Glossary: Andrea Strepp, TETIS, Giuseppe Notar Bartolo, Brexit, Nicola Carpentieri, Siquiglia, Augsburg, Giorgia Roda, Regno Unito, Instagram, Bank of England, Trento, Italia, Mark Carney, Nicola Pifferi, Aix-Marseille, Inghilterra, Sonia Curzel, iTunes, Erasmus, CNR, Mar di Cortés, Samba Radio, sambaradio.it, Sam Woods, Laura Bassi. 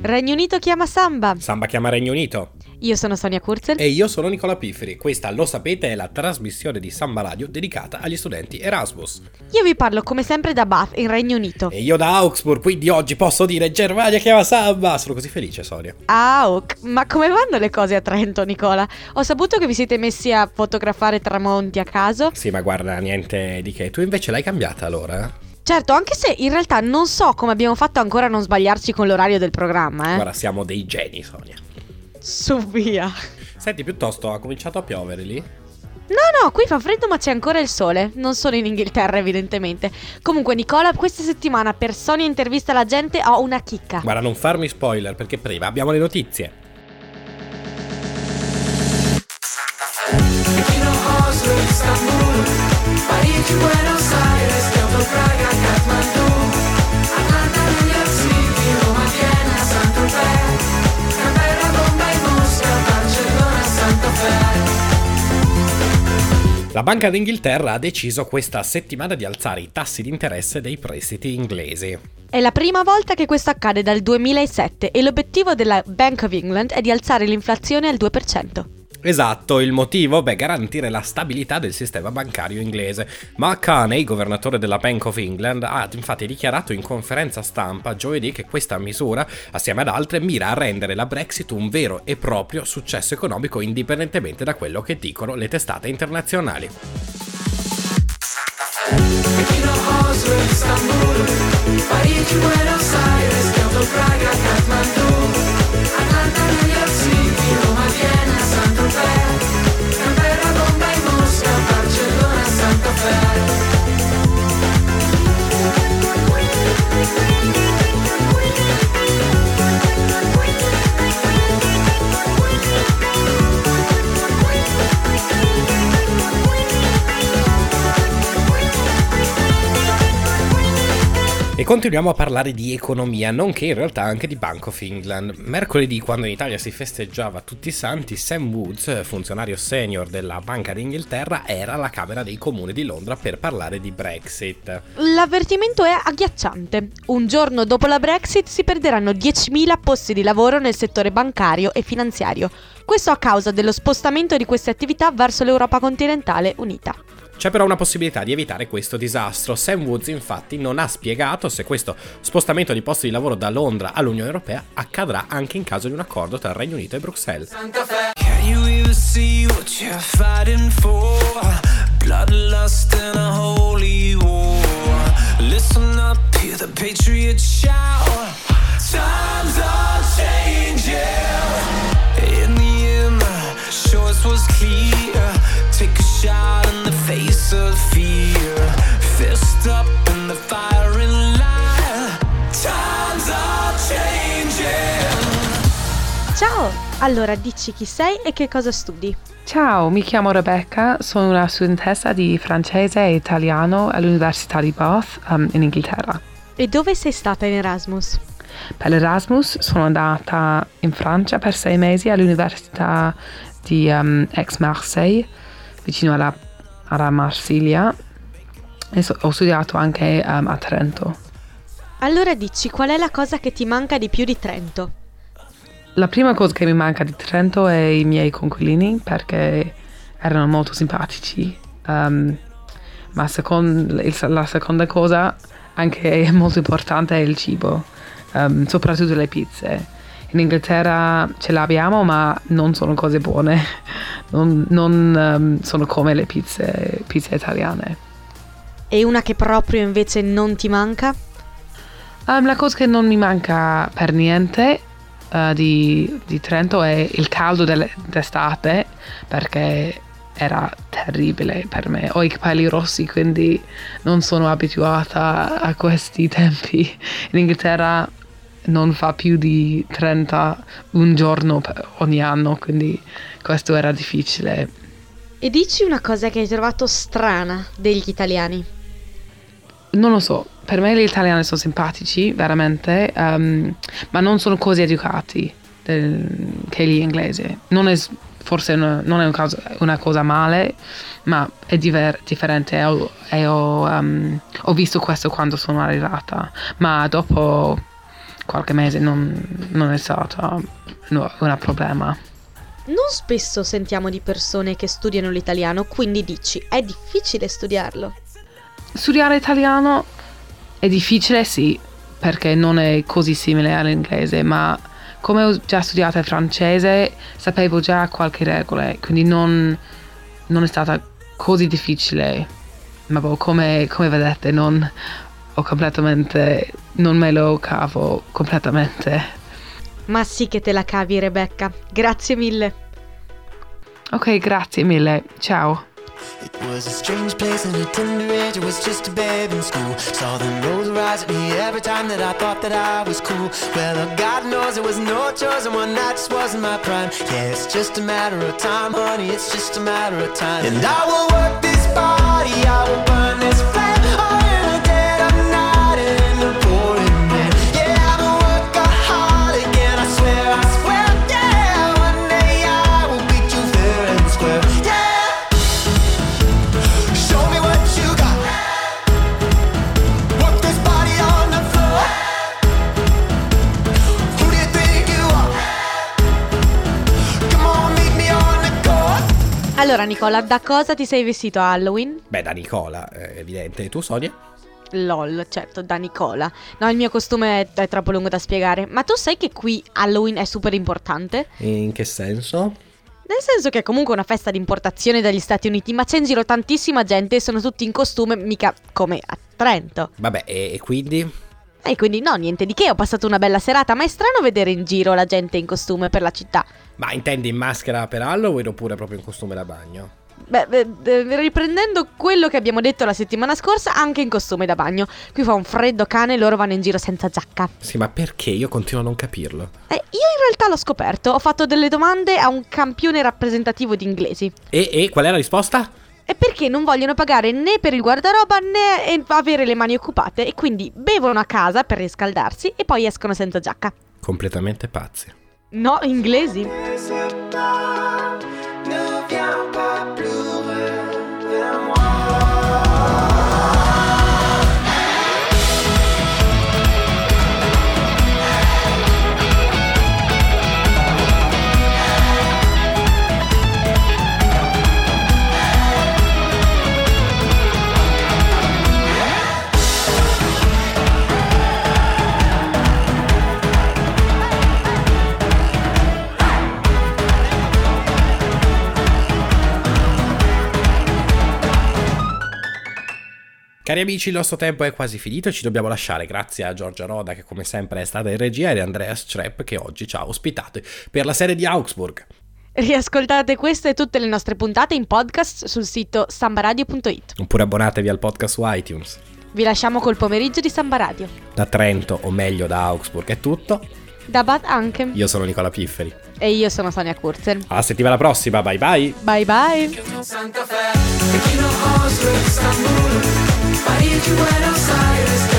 Regno Unito chiama Samba. Samba chiama Regno Unito. Io sono Sonia Curzel. E io sono Nicola Pifferi. Questa, lo sapete, è la trasmissione di Samba Radio dedicata agli studenti Erasmus. Io vi parlo come sempre da Bath, in Regno Unito. E io da Augsburg, quindi oggi posso dire Germania chiama Samba. Sono così felice, Sonia. Ma come vanno le cose a Trento, Nicola? Ho saputo che vi siete messi a fotografare tramonti a caso. Sì, ma guarda, niente di che. Tu invece l'hai cambiata allora? Certo, anche se in realtà non so come abbiamo fatto ancora a non sbagliarci con l'orario del programma, Guarda, siamo dei geni, Sonia. Su via. Senti, piuttosto, ha cominciato a piovere lì? No, qui fa freddo ma c'è ancora il sole. Non sono in Inghilterra, evidentemente. Comunque, Nicola, questa settimana per Sonia Intervista la Gente ho una chicca. Guarda, non farmi spoiler perché prima abbiamo le notizie. La Banca d'Inghilterra ha deciso questa settimana di alzare i tassi di interesse dei prestiti inglesi. È la prima volta che questo accade dal 2007 e l'obiettivo della Bank of England è di alzare l'inflazione al 2%. Esatto, il motivo? Garantire la stabilità del sistema bancario inglese. Mark Carney, governatore della Bank of England, ha infatti dichiarato in conferenza stampa giovedì che questa misura, assieme ad altre, mira a rendere la Brexit un vero e proprio successo economico indipendentemente da quello che dicono le testate internazionali. E continuiamo a parlare di economia, nonché in realtà anche di Bank of England. Mercoledì, quando in Italia si festeggiava Tutti i Santi, Sam Woods, funzionario senior della Banca d'Inghilterra, era alla Camera dei Comuni di Londra per parlare di Brexit. L'avvertimento è agghiacciante. Un giorno dopo la Brexit si perderanno 10.000 posti di lavoro nel settore bancario e finanziario. Questo a causa dello spostamento di queste attività verso l'Europa continentale unita. C'è però una possibilità di evitare questo disastro. Sam Woods infatti non ha spiegato se questo spostamento di posti di lavoro da Londra all'Unione Europea accadrà anche in caso di un accordo tra il Regno Unito e Bruxelles. Ciao! Allora, dici chi sei e che cosa studi? Ciao, mi chiamo Rebecca, sono una studentessa di francese e italiano all'Università di Bath, in Inghilterra. E dove sei stata in Erasmus? Per l'Erasmus sono andata in Francia per 6 mesi all'Università di Aix-Marseille, vicino alla Marsiglia, e ho studiato anche a Trento. Allora dici, qual è la cosa che ti manca di più di Trento? La prima cosa che mi manca di Trento è i miei coinquilini, perché erano molto simpatici, ma la seconda cosa anche molto importante è il cibo, soprattutto le pizze. In Inghilterra ce l'abbiamo, ma non sono cose buone, non sono come le pizze italiane. E una che proprio invece non ti manca? La cosa che non mi manca per niente di Trento è il caldo d'estate, perché era terribile per me. Ho i capelli rossi, quindi non sono abituata a questi tempi. In Inghilterra non fa più di 30 un giorno ogni anno, quindi questo era difficile. E dici una cosa che hai trovato strana degli italiani? Non lo so, per me gli italiani sono simpatici, veramente, ma non sono così educati che gli inglesi. Non è una cosa male, ma è differente. Ho visto questo quando sono arrivata, ma dopo qualche mese non è stata un problema. Non spesso sentiamo di persone che studiano l'italiano, quindi dici, è difficile studiarlo? Studiare italiano è difficile, sì, perché non è così simile all'inglese, ma come ho già studiato il francese sapevo già qualche regole, quindi non è stata così difficile, ma come vedete non me lo cavo completamente. Ma sì che te la cavi, Rebecca. Grazie mille. Ok, grazie mille. Ciao. It was a strange place and a tender age. It was just a babe in school. Saw them roll their eyes at me every time that I thought that I was cool. Well, God knows it was no choice, and one night just wasn't my prime. Yeah, it's just a matter of time, honey. It's just a matter of time. And I will work this body, I will burn this flame. Oh, allora Nicola, da cosa ti sei vestito a Halloween? Beh, da Nicola, evidente. E tu, Sonia? Lol, certo, da Nicola. No, il mio costume è troppo lungo da spiegare. Ma tu sai che qui Halloween è super importante? In che senso? Nel senso che è comunque una festa di importazione dagli Stati Uniti, ma c'è in giro tantissima gente e sono tutti in costume, mica come a Trento. Vabbè, e quindi? E quindi no, niente di che, ho passato una bella serata, ma è strano vedere in giro la gente in costume per la città. Ma intendi in maschera per Halloween oppure proprio in costume da bagno? Beh, riprendendo quello che abbiamo detto la settimana scorsa, anche in costume da bagno. Qui fa un freddo cane e loro vanno in giro senza giacca. Sì, ma perché? Io continuo a non capirlo. Io in realtà l'ho scoperto, ho fatto delle domande a un campione rappresentativo di inglesi. E qual è la risposta? È perché non vogliono pagare né per il guardaroba né avere le mani occupate e quindi bevono a casa per riscaldarsi e poi escono senza giacca. Completamente pazzi. No, inglesi. Cari amici, il nostro tempo è quasi finito e ci dobbiamo lasciare, grazie a Giorgia Roda che come sempre è stata in regia e Andrea Strepp che oggi ci ha ospitato per la serie di Augsburg. Riascoltate queste e tutte le nostre puntate in podcast sul sito sambaradio.it. Oppure abbonatevi al podcast su iTunes. Vi lasciamo col pomeriggio di Samba Radio. Da Trento, o meglio da Augsburg, è tutto. Da Bad Anke. Io sono Nicola Pifferi. E io sono Sonia Curzel. Alla settimana prossima, bye bye. Bye bye. Parigi, Buenos Aires.